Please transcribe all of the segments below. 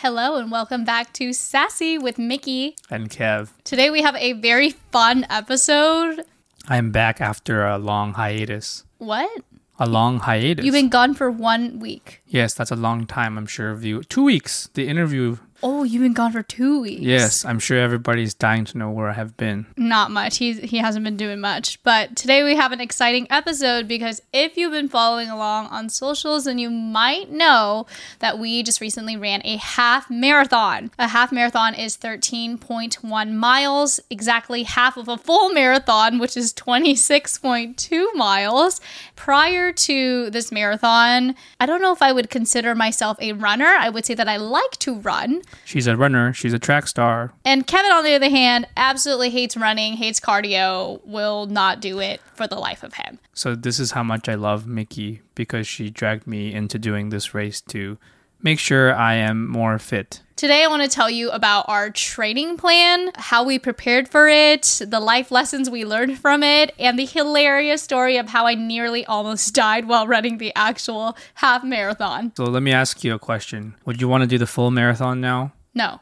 Hello and welcome back to Sassy with Mickey and Kev. Today we have a very fun episode. I'm back after a long hiatus. What? A long hiatus. You've been gone for 1 week. Yes, that's a long time, I'm sure of you. 2 weeks, the interview. Oh, you've been gone for 2 weeks. Yes, I'm sure everybody's dying to know where I have been. Not much. He hasn't been doing much. But today we have an exciting episode because if you've been following along on socials, then you might know that we just recently ran a half marathon. A half marathon is 13.1 miles, exactly half of a full marathon, which is 26.2 miles. Prior to this marathon, I don't know if I would consider myself a runner. I would say that I like to run. She's a runner. She's a track star. And Kevin, on the other hand, absolutely hates running, hates cardio, will not do it for the life of him. So this is how much I love Mickey because she dragged me into doing this race to make sure I am more fit. Today, I want to tell you about our training plan, how we prepared for it, the life lessons we learned from it, and the hilarious story of how I nearly almost died while running the actual half marathon. So let me ask you a question. Would you want to do the full marathon now? No.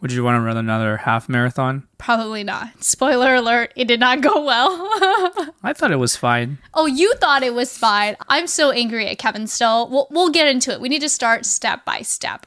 Would you want to run another half marathon? Probably not. Spoiler alert, it did not go well. I thought it was fine. Oh, you thought it was fine. I'm so angry at Kevin still. We'll get into it. We need to start step by step.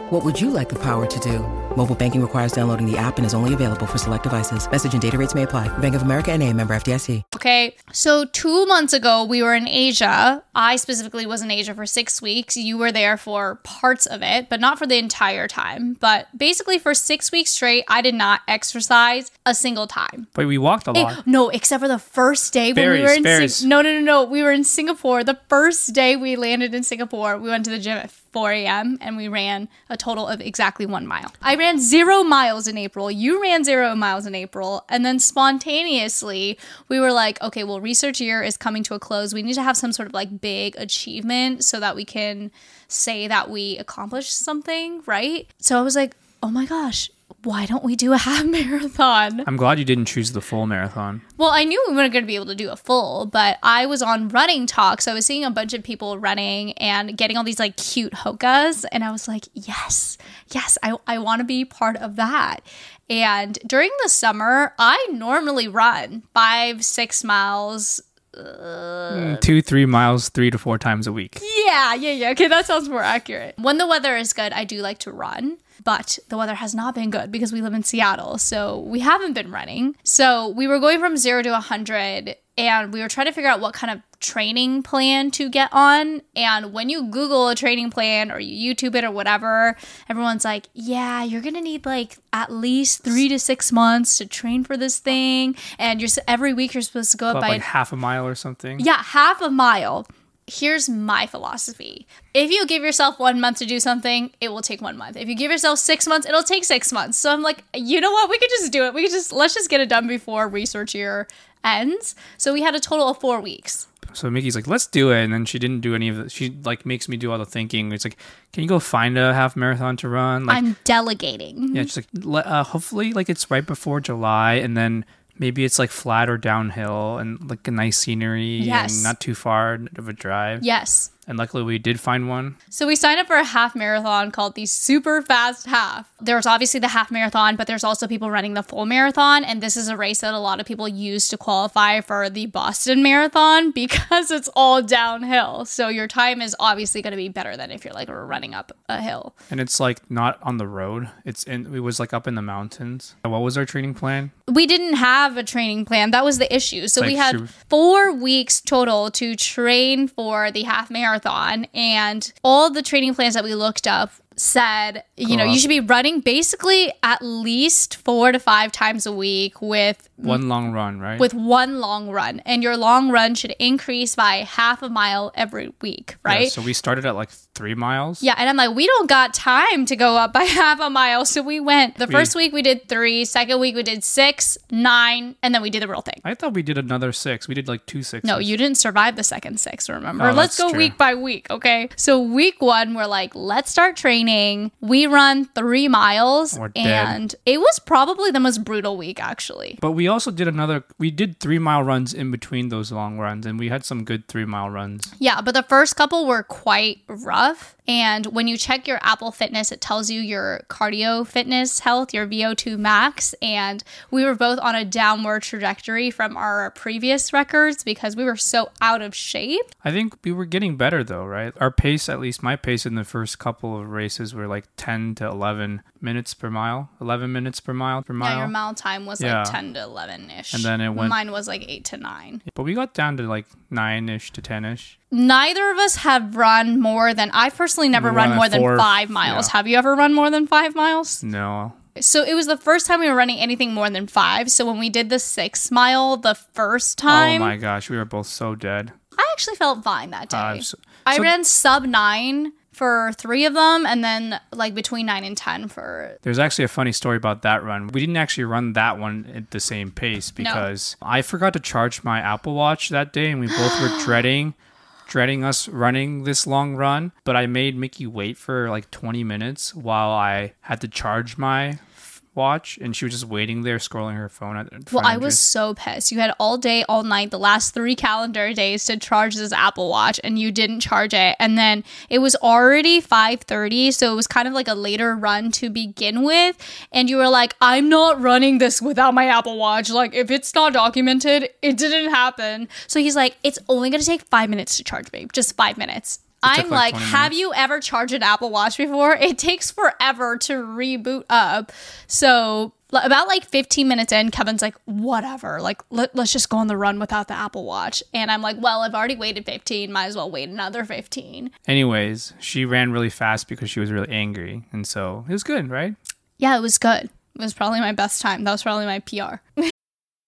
What would you like the power to do? Mobile banking requires downloading the app and is only available for select devices. Message and data rates may apply. Bank of America N.A., member FDIC. Okay, so 2 months ago, we were in Asia. I specifically was in Asia for 6 weeks. You were there for parts of it, but not for the entire time. But basically for 6 weeks straight, I did not exercise a single time. But we walked a lot. No, except for the first day when we were in We were in Singapore. The first day we landed in Singapore, we went to the gym at 4 a.m. and we ran a total of exactly 1 mile. I ran 0 miles in April. You ran 0 miles in April. And then spontaneously, we were like, okay, well, research year is coming to a close. We need to have some sort of like big achievement so that we can say that we accomplished something, right? So I was like, oh my gosh, why don't we do a half marathon? I'm glad you didn't choose the full marathon. Well, I knew we weren't going to be able to do a full, but I was on Running Talk, so I was seeing a bunch of people running and getting all these like cute Hokas, and I was like, yes, I want to be part of that. And during the summer, I normally run 5-6 miles. 2-3 miles 3 to 4 times a week. Yeah. Okay, that sounds more accurate. When the weather is good, I do like to run. But the weather has not been good because we live in Seattle, so we haven't been running. So we were going from 0 to 100, and we were trying to figure out what kind of training plan to get on. And when you Google a training plan or you YouTube it or whatever, everyone's like, yeah, you're going to need like at least 3 to 6 months to train for this thing. And every week you're supposed to go up by like half a mile or something. Yeah, half a mile. Here's my philosophy. If you give yourself 1 month to do something, it will take 1 month. If you give yourself 6 months, it'll take 6 months. So I'm like, you know what? We could just do it. Let's just get it done before research year ends. So we had a total of 4 weeks. So Mickey's like, let's do it. And then she didn't do any of it. She like makes me do all the thinking. It's like, can you go find a half marathon to run? Like, I'm delegating. Yeah, she's like, hopefully like it's right before July. And then maybe it's like flat or downhill and like a nice scenery. Yes. And not too far of a drive. Yes. And luckily we did find one. So we signed up for a half marathon called the Super Fast Half. There's obviously the half marathon, but there's also people running the full marathon. And this is a race that a lot of people use to qualify for the Boston Marathon because it's all downhill. So your time is obviously going to be better than if you're like running up a hill. And it's like not on the road. It was like up in the mountains. What was our training plan? We didn't have a training plan. That was the issue. So we had 4 weeks total to train for the half marathon, and all the training plans that we looked up said, you know, you should be running basically at least 4 to 5 times a week with one long run, right? With one long run. And your long run should increase by half a mile every week, right? Yeah, so we started at like 3 miles. Yeah. And I'm like, we don't got time to go up by half a mile. So we went the first week we did 3, second week we did 6, 9, and then we did the real thing. I thought we did another 6. We did like 2 6s. No, you didn't survive the second 6, remember? Oh, let's go true. Week by week. Okay. So week 1, we're like, let's start training. We run 3 miles and it was probably the most brutal week, actually. But we also did we did 3 mile runs in between those long runs, and we had some good 3 mile runs. Yeah, but the first couple were quite rough. And when you check your Apple Fitness, it tells you your cardio fitness health, your VO2 max. And we were both on a downward trajectory from our previous records because we were so out of shape. I think we were getting better though, right? Our pace, at least my pace in the first couple of races were like 10 to 11 minutes per mile, 11 minutes per mile per mile. Yeah, your mile time was like 10 to 11-ish. And then it went. Mine was like 8 to 9. But we got down to like 9-ish to 10-ish. Neither of us have run more than, I personally never run more than 5 miles. Yeah. Have you ever run more than 5 miles? No. So it was the first time we were running anything more than 5. So when we did the 6 mile the first time. Oh my gosh, we were both so dead. I actually felt fine that day. I ran sub 9 for 3 of them, and then like between 9 and 10 for... There's actually a funny story about that run. We didn't actually run that one at the same pace because I forgot to charge my Apple Watch that day, and we both were dreading us running this long run, but I made Mickey wait for like 20 minutes while I had to charge my watch, and she was just waiting there scrolling her phone at the I was so pissed. You had all day, all night, the last 3 calendar days to charge this Apple Watch, and you didn't charge it. And then it was already 5:30, so it was kind of like a later run to begin with, and you were like, I'm not running this without my Apple Watch. Like, if it's not documented, it didn't happen. So he's like, it's only gonna take 5 minutes to charge, babe, just 5 minutes. I'm like, have you ever charged an Apple Watch before? It takes forever to reboot up. So about like 15 minutes in, Kevin's like, whatever, like, let's just go on the run without the Apple Watch. And I'm like, well, I've already waited 15, might as well wait another 15. Anyways, she ran really fast because she was really angry. And so it was good, right? Yeah, it was good. It was probably my best time. That was probably my PR.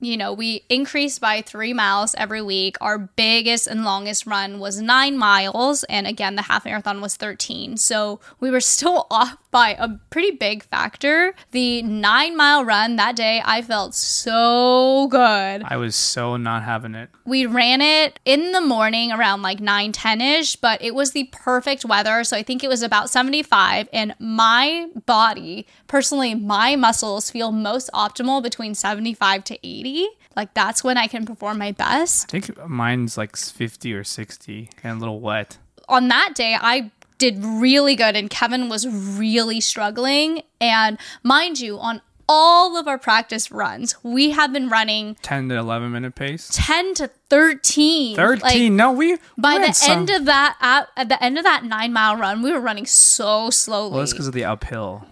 You know, we increased by 3 miles every week. Our biggest and longest run was 9 miles. And again, the half marathon was 13. So we were still off by a pretty big factor. The 9 mile run that day, I felt so good. I was so not having it. We ran it in the morning around like 9, 10-ish, but it was the perfect weather. So I think it was about 75. And my body, personally, my muscles feel most optimal between 75 to 80. Like, that's when I can perform my best. I think mine's like 50 or 60 and a little wet. On that day, I did really good, and Kevin was really struggling. And mind you, on all of our practice runs, we have been running 10 to 11 minute pace, 10 to 13. 13. Like, no, at the end of that 9 mile run, we were running so slowly. Well, that's because of the uphill.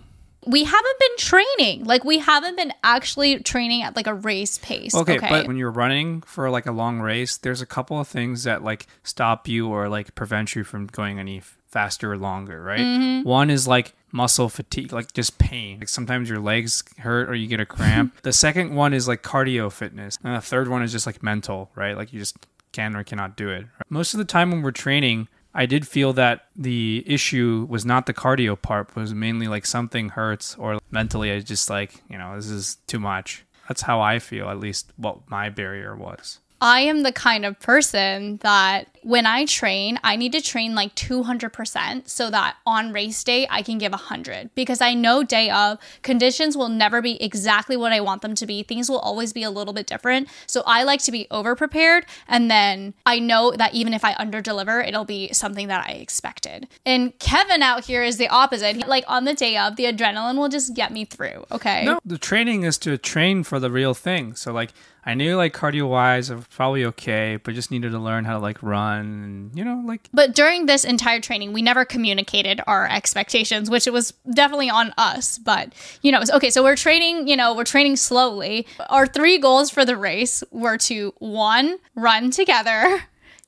We haven't been training. Like, we haven't been actually training at like a race pace. Okay, but when you're running for like a long race, there's a couple of things that like stop you or like prevent you from going any faster or longer, right? Mm-hmm. One is like muscle fatigue, like just pain. Like sometimes your legs hurt or you get a cramp. The second one is like cardio fitness. And the third one is just like mental, right? Like you just can or cannot do it. Most of the time when we're training, I did feel that the issue was not the cardio part, but it was mainly like something hurts, or mentally I was just like, you know, this is too much. That's how I feel, at least what my barrier was. I am the kind of person that when I train, I need to train like 200% so that on race day, I can give 100%, because I know day of conditions will never be exactly what I want them to be. Things will always be a little bit different. So I like to be over prepared. And then I know that even if I under deliver, it'll be something that I expected. And Kevin out here is the opposite. Like on the day of, the adrenaline will just get me through. Okay. No, the training is to train for the real thing. So like, I knew like cardio wise, I was probably okay, but just needed to learn how to like run and, you know, like. But during this entire training, we never communicated our expectations, which it was definitely on us. But, you know, it's okay. So we're training, you know, we're training slowly. Our three goals for the race were to 1, run together,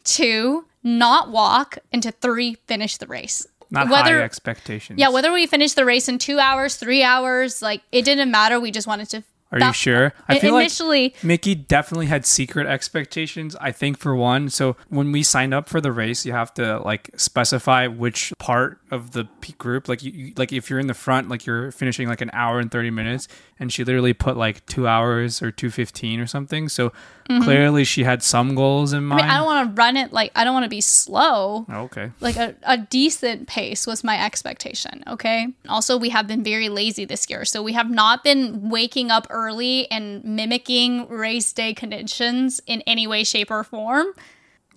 2, not walk, and to 3, finish the race. Not high expectations. Yeah. Whether we finished the race in 2 hours, 3 hours, like it didn't matter. We just wanted to. Are you sure? I feel like Mickey definitely had secret expectations, I think, for one. So when we signed up for the race, you have to like specify which part of the group. Like you, like if you're in the front, like you're finishing like an hour and 30 minutes. And she literally put like 2 hours or 2:15 or something. So clearly she had some goals in mind. I mean, I don't want to run it. Like I don't want to be slow. Oh, okay. Like a decent pace was my expectation. Okay. Also, we have been very lazy this year. So we have not been waking up early and mimicking race day conditions in any way, shape, or form.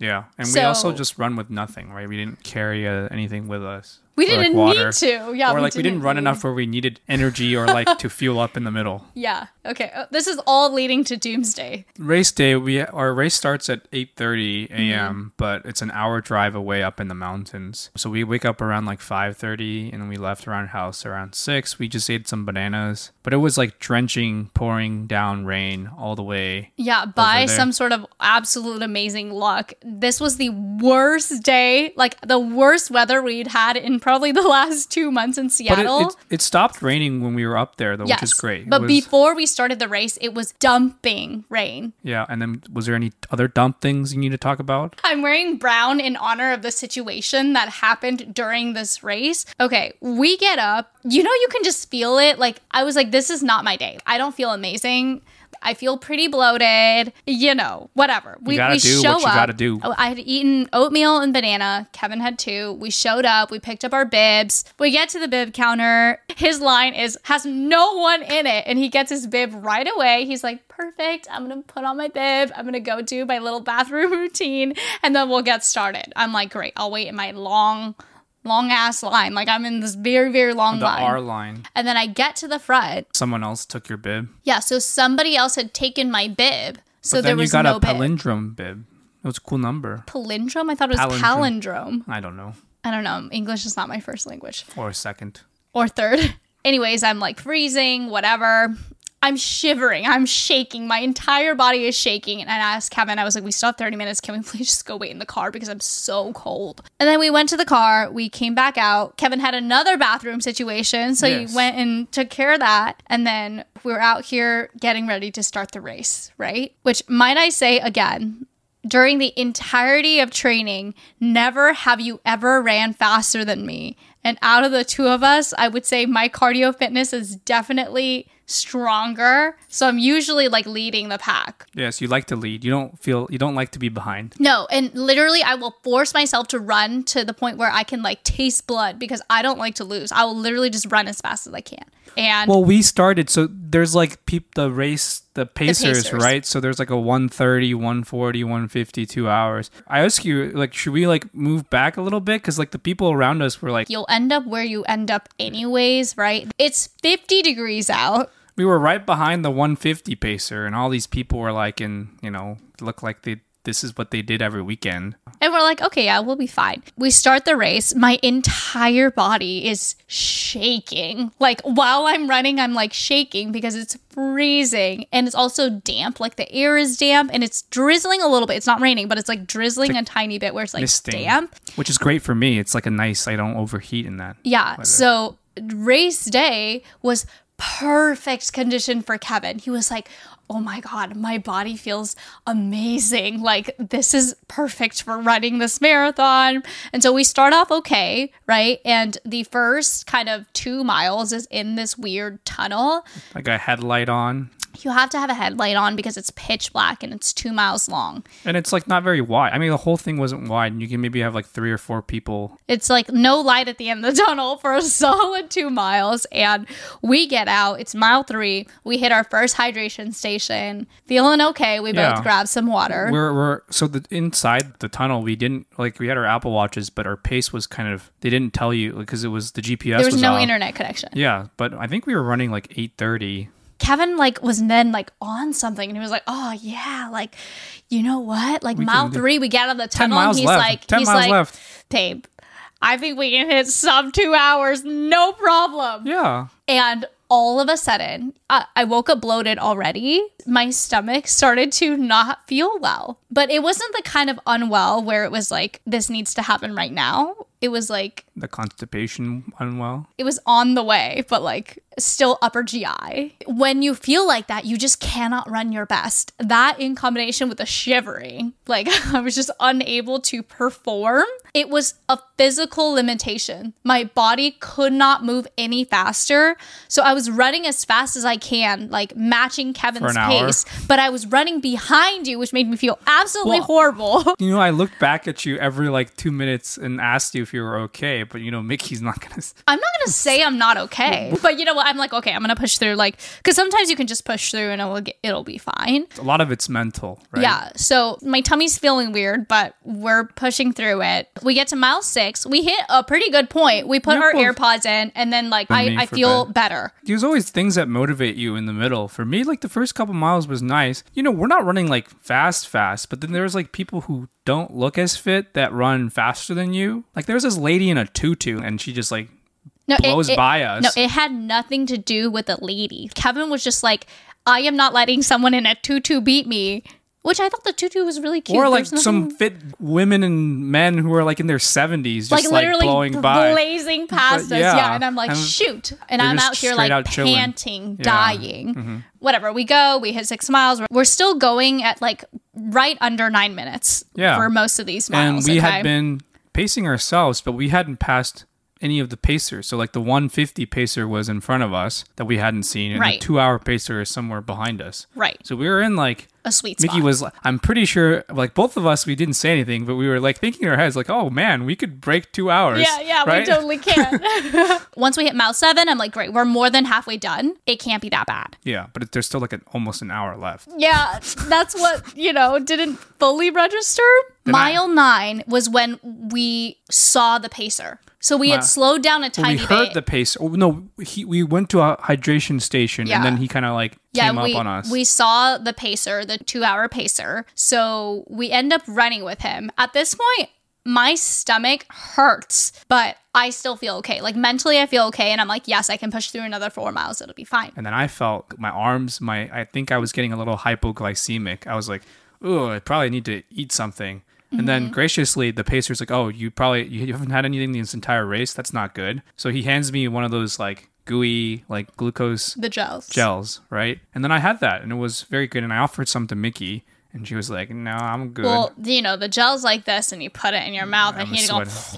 Yeah. And so, we also just run with nothing, right? We didn't carry anything with us. We didn't like need to. Yeah. Or like we didn't run enough where we needed energy or like to fuel up in the middle. Yeah. Okay. This is all leading to doomsday. Race day, our race starts at 8:30 a.m., but it's an hour drive away up in the mountains. So we wake up around like 5:30 and we left around house around 6. We just ate some bananas, but it was like drenching, pouring down rain all the way. Yeah. By some sort of absolute amazing luck, this was the worst day, like the worst weather we'd had in probably the last 2 months in Seattle. But it stopped raining when we were up there, though, yes, which is great. But before we started the race, it was dumping rain. Yeah, and then was there any other dump things you need to talk about? I'm wearing brown in honor of the situation that happened during this race. Okay, we get up. You know, you can just feel it. Like, I was like, this is not my day. I don't feel amazing. I feel pretty bloated, you know, whatever. We show up. You gotta do what you gotta do. I had eaten oatmeal and banana. Kevin had 2. We showed up. We picked up our bibs. We get to the bib counter. His line has no one in it. And he gets his bib right away. He's like, perfect. I'm going to put on my bib. I'm going to go do my little bathroom routine. And then we'll get started. I'm like, great. I'll wait in my long ass line. Like I'm in this very, very long line. The R line. And then I get to the front. Someone else took your bib. Yeah. So somebody else had taken my bib. So there was no bib. But then you got a palindrome bib. It was a cool number. Palindrome? I thought it was palindrome. I don't know. English is not my first language. Or second. Or third. Anyways, I'm like freezing, whatever. I'm shivering. I'm shaking. My entire body is shaking. And I asked Kevin, I was like, we still have 30 minutes. Can we please just go wait in the car because I'm so cold? And then we went to the car. We came back out. Kevin had another bathroom situation. So yes, he went and took care of that. And then we were out here getting ready to start the race, right? Which, might I say again, during the entirety of training, never have you ever ran faster than me. And out of the two of us, I would say my cardio fitness is definitely stronger. So I'm usually like leading the pack. Yes, you like to lead. You don't like to be behind. No, and literally I will force myself to run to the point where I can like taste blood because I don't like to lose. I will literally just run as fast as I can. And well, we started, so there's like the race, the pacers, right? So there's like a 1:30, 1:40, 1:50, 2 hours. I ask you, like, should we like move back a little bit? Because like the people around us were like, you'll end up where you end up anyways, right? It's 50 degrees out. We were right behind the 150 pacer, and all these people were like, look like this is what they did every weekend. And we're like, okay, yeah, we'll be fine. We start the race. My entire body is shaking. Like while I'm running, I'm like shaking because it's freezing and it's also damp. Like the air is damp and it's drizzling a little bit. It's not raining, but it's like drizzling a tiny bit where it's like misting, damp. Which is great for me. It's like a nice, I don't overheat in that. Yeah. Weather. So race day was perfect condition for Kevin. He was like, oh my God, my body feels amazing. Like, this is perfect for running this marathon. And so we start off okay, right? And the first kind of 2 miles is in this weird tunnel. Like a headlight on. You have to have a headlight on because it's pitch black and it's 2 miles long. And it's like not very wide. I mean, the whole thing wasn't wide, and you can maybe have like 3 or 4 people. It's like no light at the end of the tunnel for a solid 2 miles. And we get out. It's mile 3. We hit our first hydration station. Feeling okay. We both grabbed some water. So inside the tunnel, we didn't, like, we had our Apple Watches, but our pace was kind of, they didn't tell you because it was the GPS. There was no internet connection. Yeah. But I think we were running like 8:30. Kevin was then on something, and he was like, oh yeah, like, you know what? Like, mile 3, we get out of the tunnel, and he's like, babe, I think we can hit sub 2 hours, no problem. Yeah. And all of a sudden, I woke up bloated already. My stomach started to not feel well. But it wasn't the kind of unwell where it was like, this needs to happen right now. It was like... the constipation unwell? It was on the way, but like still upper GI. When you feel like that, you just cannot run your best. That in combination with the shivering, like I was just unable to perform. It was a physical limitation. My body could not move any faster. So I was running as fast as I can, like matching Kevin's pace. But I was running behind you, which made me feel absolutely horrible. You know, I looked back at you every like 2 minutes and asked you if you were okay, but you know, Mickey's not gonna. I'm not gonna say I'm not okay, but you know what? I'm like, okay, I'm gonna push through, like, because sometimes you can just push through and it'll be fine. A lot of it's mental, right? Yeah. So my tummy's feeling weird, but we're pushing through it. We get to mile 6. We hit a pretty good point. We put our AirPods in, and then like I feel better. There's always things that motivate you in the middle. For me, like the first couple miles was nice. You know, we're not running like fast, but then there's like people who don't look as fit that run faster than you. Like there's this lady in a tutu and she just like blows by us. No, it had nothing to do with a lady. Kevin was just like, I am not letting someone in a tutu beat me. Which I thought the tutu was really cute. Or like some fit women and men who are like in their 70s, just like blowing by, blazing past us. Yeah, and I'm like, shoot! And I'm out here like panting, dying. Mm-hmm. Whatever. We go. We hit 6 miles. We're still going at like right under 9 minutes. Yeah. For most of these miles, and we had been pacing ourselves, but we hadn't passed any of the pacers. So like the 150 pacer was in front of us that we hadn't seen, and the 2 hour pacer is somewhere behind us. Right. So we were in like a sweet spot. Mickey was, I'm pretty sure, like both of us, we didn't say anything, but we were like thinking in our heads, like, oh man, we could break 2 hours. Yeah, right? We totally can. Once we hit mile 7, I'm like, great, we're more than halfway done. It can't be that bad. Yeah, but there's still like almost an hour left. Yeah, that's what, didn't fully register. Mile 9 was when we saw the pacer. So we had slowed down a tiny bit. We heard the pace. Oh, no, we went to a hydration station, and then he kind of like came up on us. We saw the pacer, the 2 hour pacer. So we end up running with him. At this point, my stomach hurts, but I still feel okay. Like mentally, I feel okay. And I'm like, yes, I can push through another 4 miles. It'll be fine. And then I felt my arms, I think I was getting a little hypoglycemic. I was like, ooh, I probably need to eat something. And then graciously, the pacer's like, oh, you haven't had anything this entire race. That's not good. So he hands me one of those like gooey, like glucose. The gels. Right? And then I had that and it was very good. And I offered some to Mickey and she was like, no, I'm good. Well, the gel's like this and you put it in your mouth and he goes.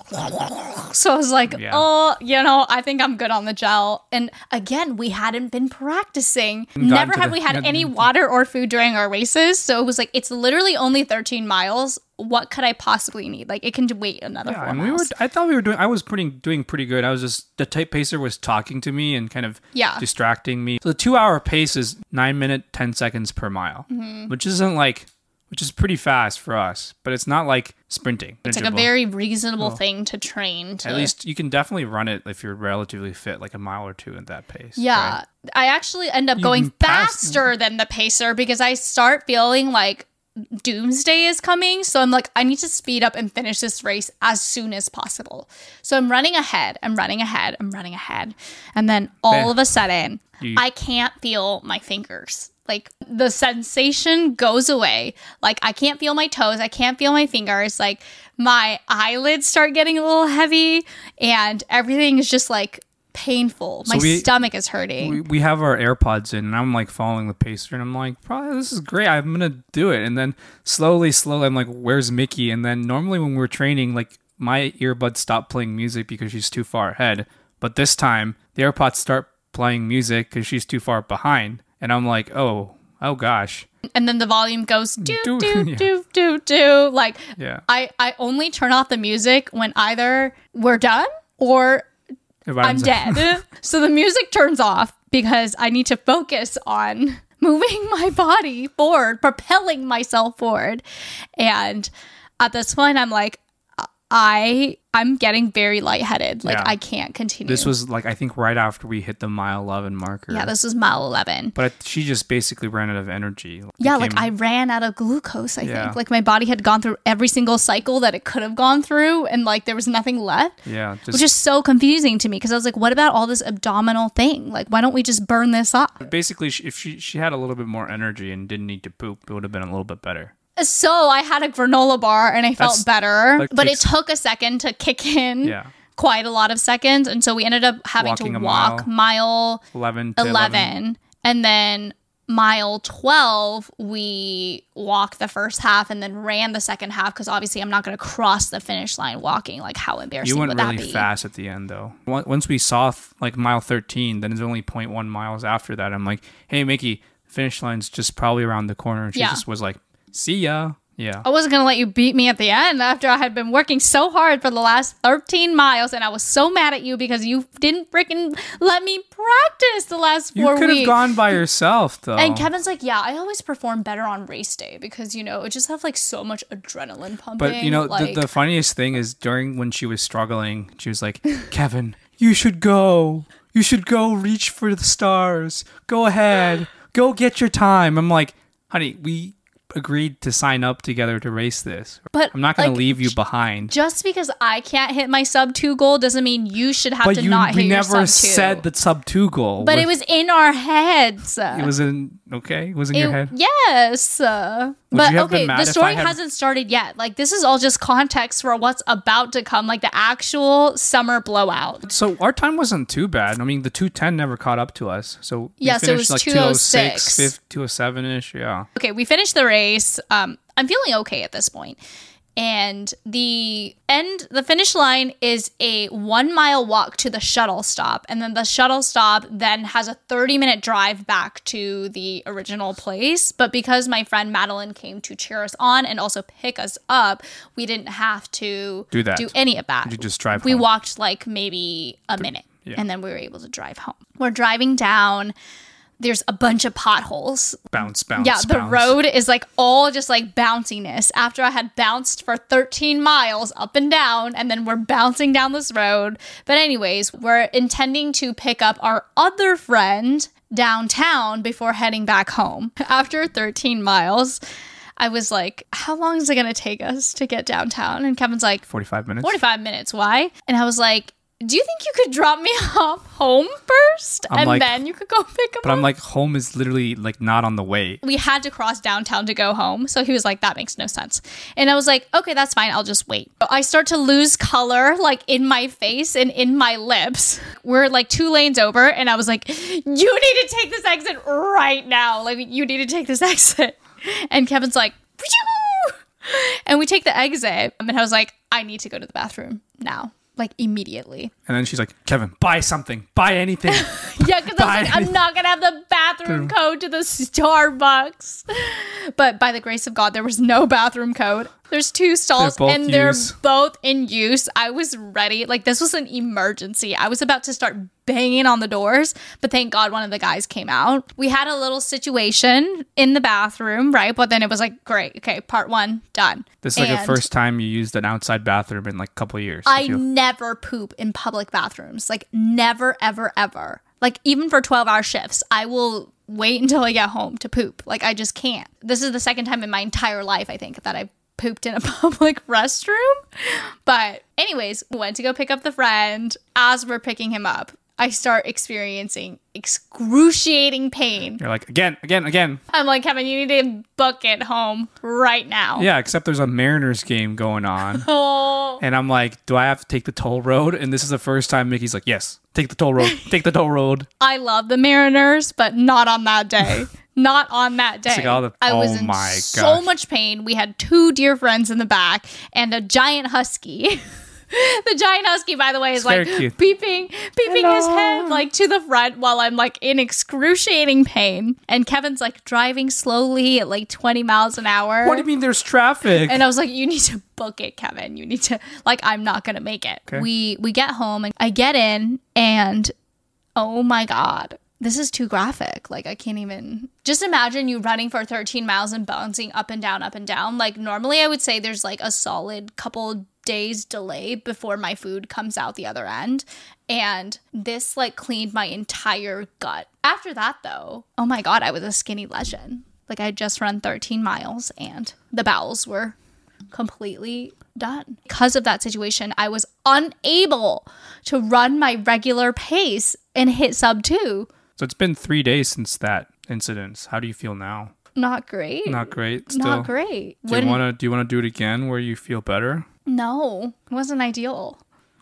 So I was like, I think I'm good on the gel. And again, we hadn't been practicing. Never had we had any water or food during our races. So it was like, it's literally only 13 miles. What could I possibly need? Like, it can wait another 4 miles. I thought we were doing... I was doing pretty good. I was just... The type pacer was talking to me and kind of distracting me. So the 2 hour pace is 9 minutes, 10 seconds per mile, which isn't like... Which is pretty fast for us, but it's not like sprinting. It's like a very reasonable thing to train to. At least you can definitely run it if you're relatively fit, like a mile or two at that pace. Yeah. Right? I actually end up going faster than the pacer because I start feeling like... doomsday is coming. So I'm like, I need to speed up and finish this race as soon as possible. So I'm running ahead. And then all of a sudden, I can't feel my fingers. Like the sensation goes away. Like I can't feel my toes. I can't feel my fingers. Like my eyelids start getting a little heavy and everything is just like painful. So my stomach is hurting. We have our AirPods in, and I'm like following the pacer, and I'm like, probably this is great. I'm gonna do it. And then slowly, I'm like, where's Mickey? And then normally when we're training, like my earbuds stop playing music because she's too far ahead. But this time the AirPods start playing music because she's too far behind. And I'm like, oh gosh. And then the volume goes do. Like, yeah. I only turn off the music when either we're done or I'm dead. So the music turns off because I need to focus on moving my body forward, propelling myself forward. And at this point, I'm like, I'm getting very lightheaded. Like, yeah. I can't continue. This was like, I think right after we hit the mile 11 marker. Yeah, this was mile 11. But she just basically ran out of energy. I ran out of glucose, I think. Like, my body had gone through every single cycle that it could have gone through. And like, there was nothing left. Yeah. Which is so confusing to me. Because I was like, what about all this abdominal thing? Like, why don't we just burn this up? Basically, if she had a little bit more energy and didn't need to poop, it would have been a little bit better. So I had a granola bar and I felt better, but it took a second to kick in, quite a lot of seconds. And so we ended up having to walk mile 11. And then mile 12, we walked the first half and then ran the second half because obviously I'm not going to cross the finish line walking. Like, how embarrassing would that be? You went really fast at the end, though. Once we saw like mile 13, then it's only 0.1 miles after that. I'm like, hey, Mickey, finish line's just probably around the corner. And she just was like, see ya. Yeah. I wasn't going to let you beat me at the end after I had been working so hard for the last 13 miles. And I was so mad at you because you didn't freaking let me practice the last 4 weeks. You could have gone by yourself, though. And Kevin's like, yeah, I always perform better on race day because, you know, it just have like so much adrenaline pumping. But, you know, like, the funniest thing is when she was struggling, she was like, Kevin, you should go. You should go reach for the stars. Go ahead. Go get your time. I'm like, honey, we agreed to sign up together to race this, but I'm not going to leave you behind. Just because I can't hit my sub 2 goal doesn't mean you should have to not hit your sub 2. But you never said the sub 2 goal. But it was in our heads. It was in your head? Yes. But okay, the story hasn't started yet. Like, this is all just context for what's about to come, like the actual summer blowout. So our time wasn't too bad. I mean, the 2:10 never caught up to us. So we finished like 2:06, 2:07-ish. Yeah. Okay, we finished the race. I'm feeling okay at this point. And the finish line is a 1 mile walk to the shuttle stop. And then the shuttle stop then has a 30-minute drive back to the original place. But because my friend Madeline came to cheer us on and also pick us up, we didn't have to do any of that. You just drive home. We walked like maybe a minute and then we were able to drive home. We're driving down. There's a bunch of potholes. Bounce. Yeah, the road is like all just like bounciness. After I had bounced for 13 miles up and down, and then we're bouncing down this road. But anyways, we're intending to pick up our other friend downtown before heading back home. After 13 miles, I was like, how long is it going to take us to get downtown? And Kevin's like, 45 minutes. 45 minutes, why? And I was like, do you think you could drop me off home first then you could go pick him up? But I'm like, home is literally like not on the way. We had to cross downtown to go home. So he was like, that makes no sense. And I was like, okay, that's fine. I'll just wait. I start to lose color like in my face and in my lips. We're like 2 lanes over. And I was like, you need to take this exit right now. Like, you need to take this exit. And Kevin's like, phew! And we take the exit. And I was like, I need to go to the bathroom now. Like, immediately. And then she's like, Kevin, buy something. Buy anything. Yeah, because I was like, I'm not going to have the bathroom code to the Starbucks. But by the grace of God, there was no bathroom code. There's 2 stalls they're both in use. I was ready. Like, this was an emergency. I was about to start banging on the doors, but thank God one of the guys came out. We had a little situation in the bathroom, right? But then it was like, great. Okay, part 1, done. This is like the first time you used an outside bathroom in like a couple of years. I never poop in public bathrooms. Like, never, ever, ever. Like, even for 12-hour shifts, I will wait until I get home to poop. Like, I just can't. This is the second time in my entire life, I think, that I've pooped in a public restroom. But anyways, went to go pick up the friend. As we're picking him up, I start experiencing excruciating pain. You're like, again. I'm like, Kevin, you need to book it home right now. Yeah, except there's a Mariners game going on. Oh. And I'm like, do I have to take the toll road? And this is the first time Mickey's like, yes, take the toll road. Take the toll road. I love the Mariners, but not on that day. Not on that day. Like I was in so much pain. We had two dear friends in the back and a giant husky. The giant husky, by the way, is like peeping his head like to the front while I'm like in excruciating pain. And Kevin's like driving slowly at like 20 miles an hour. What do you mean there's traffic? And I was like, you need to book it, Kevin. You need to, like, I'm not going to make it. Okay. We get home and I get in and oh my God, this is too graphic. Like, I can't even. Just imagine you running for 13 miles and bouncing up and down. Like, normally I would say there's like a solid couple days delay before my food comes out the other end, and this like cleaned my entire gut. After that, though, oh my God, I was a skinny legend. Like, I just run 13 miles and the bowels were completely done. Because of that situation, I was unable to run my regular pace and hit sub 2. So it's been 3 days since that incident. How do you feel now? Not great still. Not great. Do you want to do it again where you feel better? No, it wasn't ideal.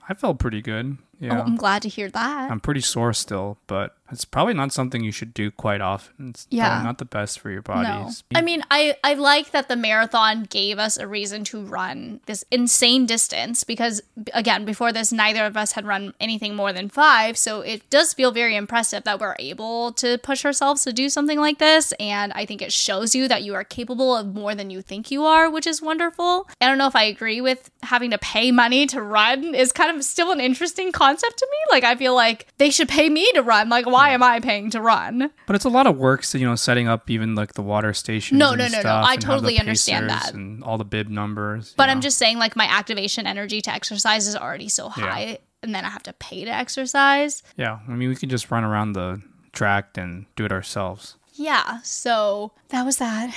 I felt pretty good. Yeah. Oh, I'm glad to hear that. I'm pretty sore still, but it's probably not something you should do quite often. It's probably not the best for your body. No. I mean, I like that the marathon gave us a reason to run this insane distance because, again, before this, neither of us had run anything more than 5. So it does feel very impressive that we're able to push ourselves to do something like this. And I think it shows you that you are capable of more than you think you are, which is wonderful. I don't know if I agree with having to pay money to run is kind of still an interesting concept to me. Like, I feel like they should pay me to run. Like, why am I paying to run? But it's a lot of work, so, you know, setting up even like the water stations. No. I totally understand that. And all the bib numbers. But I'm just saying, like, my activation energy to exercise is already so high, and then I have to pay to exercise. Yeah, I mean, we can just run around the track and do it ourselves. Yeah, so that was that.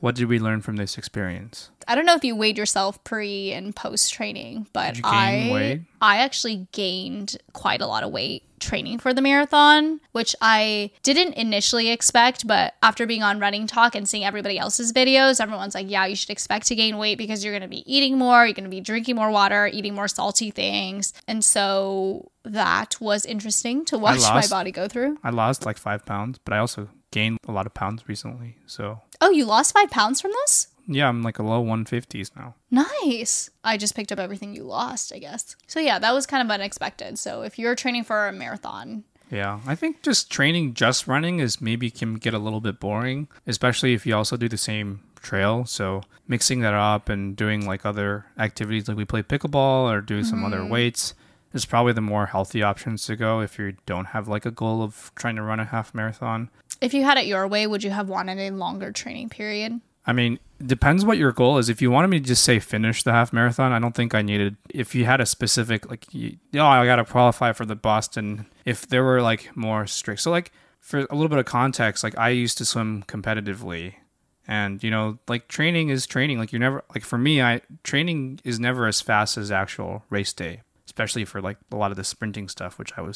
What did we learn from this experience? I don't know if you weighed yourself pre and post training, but I actually gained quite a lot of weight training for the marathon, which I didn't initially expect. But after being on Running Talk and seeing everybody else's videos, everyone's like, yeah, you should expect to gain weight because you're going to be eating more, you're going to be drinking more water, eating more salty things. And so that was interesting to watch my body go through. I lost like 5 pounds, but I also gained a lot of pounds recently. So. Oh, you lost 5 pounds from this? Yeah, I'm like a low 150s now. Nice. I just picked up everything you lost, I guess. So yeah, that was kind of unexpected. So if you're training for a marathon. Yeah, I think just running is maybe can get a little bit boring, especially if you also do the same trail. So mixing that up and doing like other activities, like we play pickleball or do some other weights, is probably the more healthy options to go if you don't have like a goal of trying to run a half marathon. If you had it your way, would you have wanted a longer training period? I mean, depends what your goal is. If you wanted me to just say finish the half marathon, I don't think I needed. If you had a specific, like, I got to qualify for the Boston. If there were like more strict. So like for a little bit of context, like I used to swim competitively and, you know, like training is training. Like you're never, like for me, training is never as fast as actual race day, especially for like a lot of the sprinting stuff, which I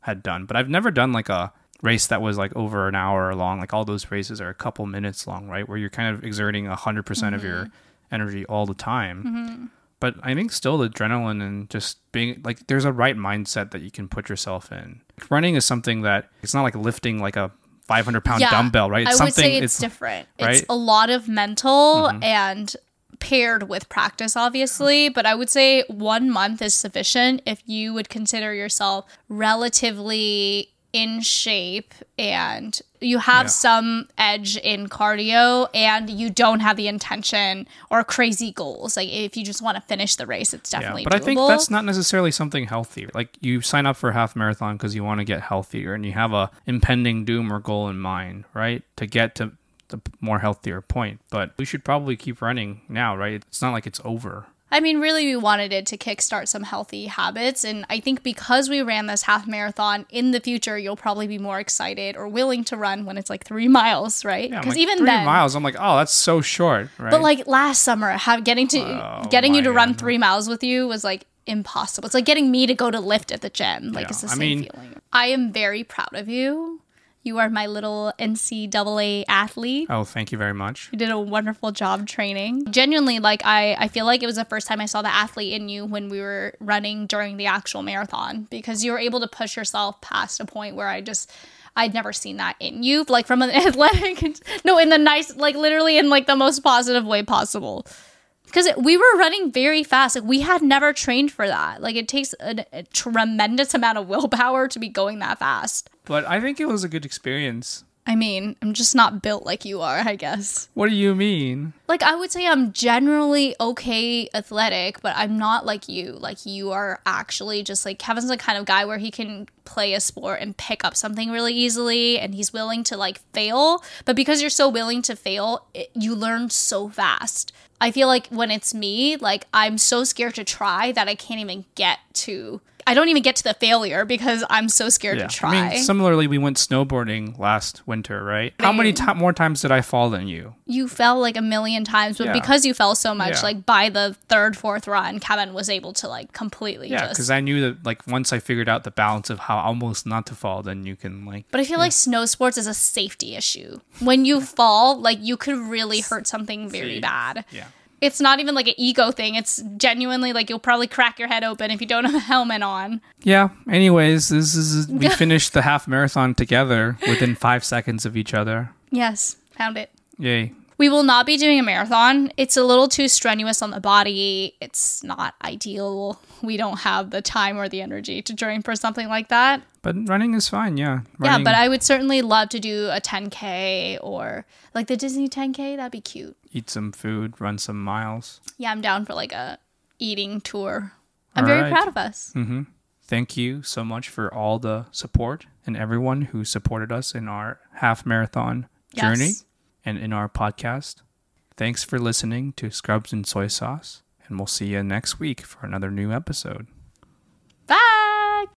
had done, but I've never done like a race that was like over an hour long. Like all those races are a couple minutes long, right? Where you're kind of exerting 100% of your energy all the time. Mm-hmm. But I think still the adrenaline and just being like, there's a right mindset that you can put yourself in. Running is something that it's not like lifting like a 500-pound dumbbell, right? It's I would say it's different. Right? It's a lot of mental and paired with practice, obviously, but I would say 1 month is sufficient if you would consider yourself relatively in shape and you have some edge in cardio and you don't have the intention or crazy goals. Like if you just want to finish the race, it's definitely doable. I think that's not necessarily something healthy. Like you sign up for a half marathon because you want to get healthier and you have a impending doom or goal in mind, right? To get to the more healthier point. But we should probably keep running now, right? It's not like it's over. I mean, really, we wanted it to kickstart some healthy habits. And I think because we ran this half marathon, in the future, you'll probably be more excited or willing to run when it's like 3 miles, right? Because even 3 miles, I'm like, oh, that's so short, right? But like last summer, getting you to run 3 miles with you was like impossible. It's like getting me to go to Lyft at the gym. Like, yeah, it's the same feeling. I am very proud of you. You are my little NCAA athlete. Oh, thank you very much. You did a wonderful job training. Genuinely, like, I feel like it was the first time I saw the athlete in you when we were running during the actual marathon, because you were able to push yourself past a point where I'd never seen that in you, like, from an athletic, in the nice, like, literally in, like, the most positive way possible. Because we were running very fast. Like, we had never trained for that. Like, it takes a tremendous amount of willpower to be going that fast. But I think it was a good experience. I mean, I'm just not built like you are, I guess. What do you mean? Like, I would say I'm generally okay athletic, but I'm not like you. Like, you are actually just, like, Kevin's the kind of guy where he can play a sport and pick up something really easily, and he's willing to, like, fail. But because you're so willing to fail, you learn so fast. I feel like when it's me, like, I'm so scared to try that I can't even get to, I don't even get to the failure because I'm so scared to try. I mean, similarly, we went snowboarding last winter, right? How many more times did I fall than you? You fell like a million times, but because you fell so much, like, by the third, fourth run, Kevin was able to, like, completely just... Yeah, because I knew that, like, once I figured out the balance of how almost not to fall, then you can, like... But I feel like snow sports is a safety issue. When you fall, like, you could really hurt something very bad. Yeah. It's not even like an ego thing. It's genuinely like you'll probably crack your head open if you don't have a helmet on. Yeah. Anyways, we finished the half marathon together within 5 seconds of each other. Yes. Found it. Yay. We will not be doing a marathon. It's a little too strenuous on the body. It's not ideal. We don't have the time or the energy to train for something like that. But running is fine, yeah. Running. Yeah, but I would certainly love to do a 10K or like the Disney 10K. That'd be cute. Eat some food, run some miles. Yeah, I'm down for like a eating tour. I'm very proud of us. Mm-hmm. Thank you so much for all the support and everyone who supported us in our half marathon journey. And in our podcast. Thanks for listening to Scrubs and Soy Sauce, and we'll see you next week for another new episode.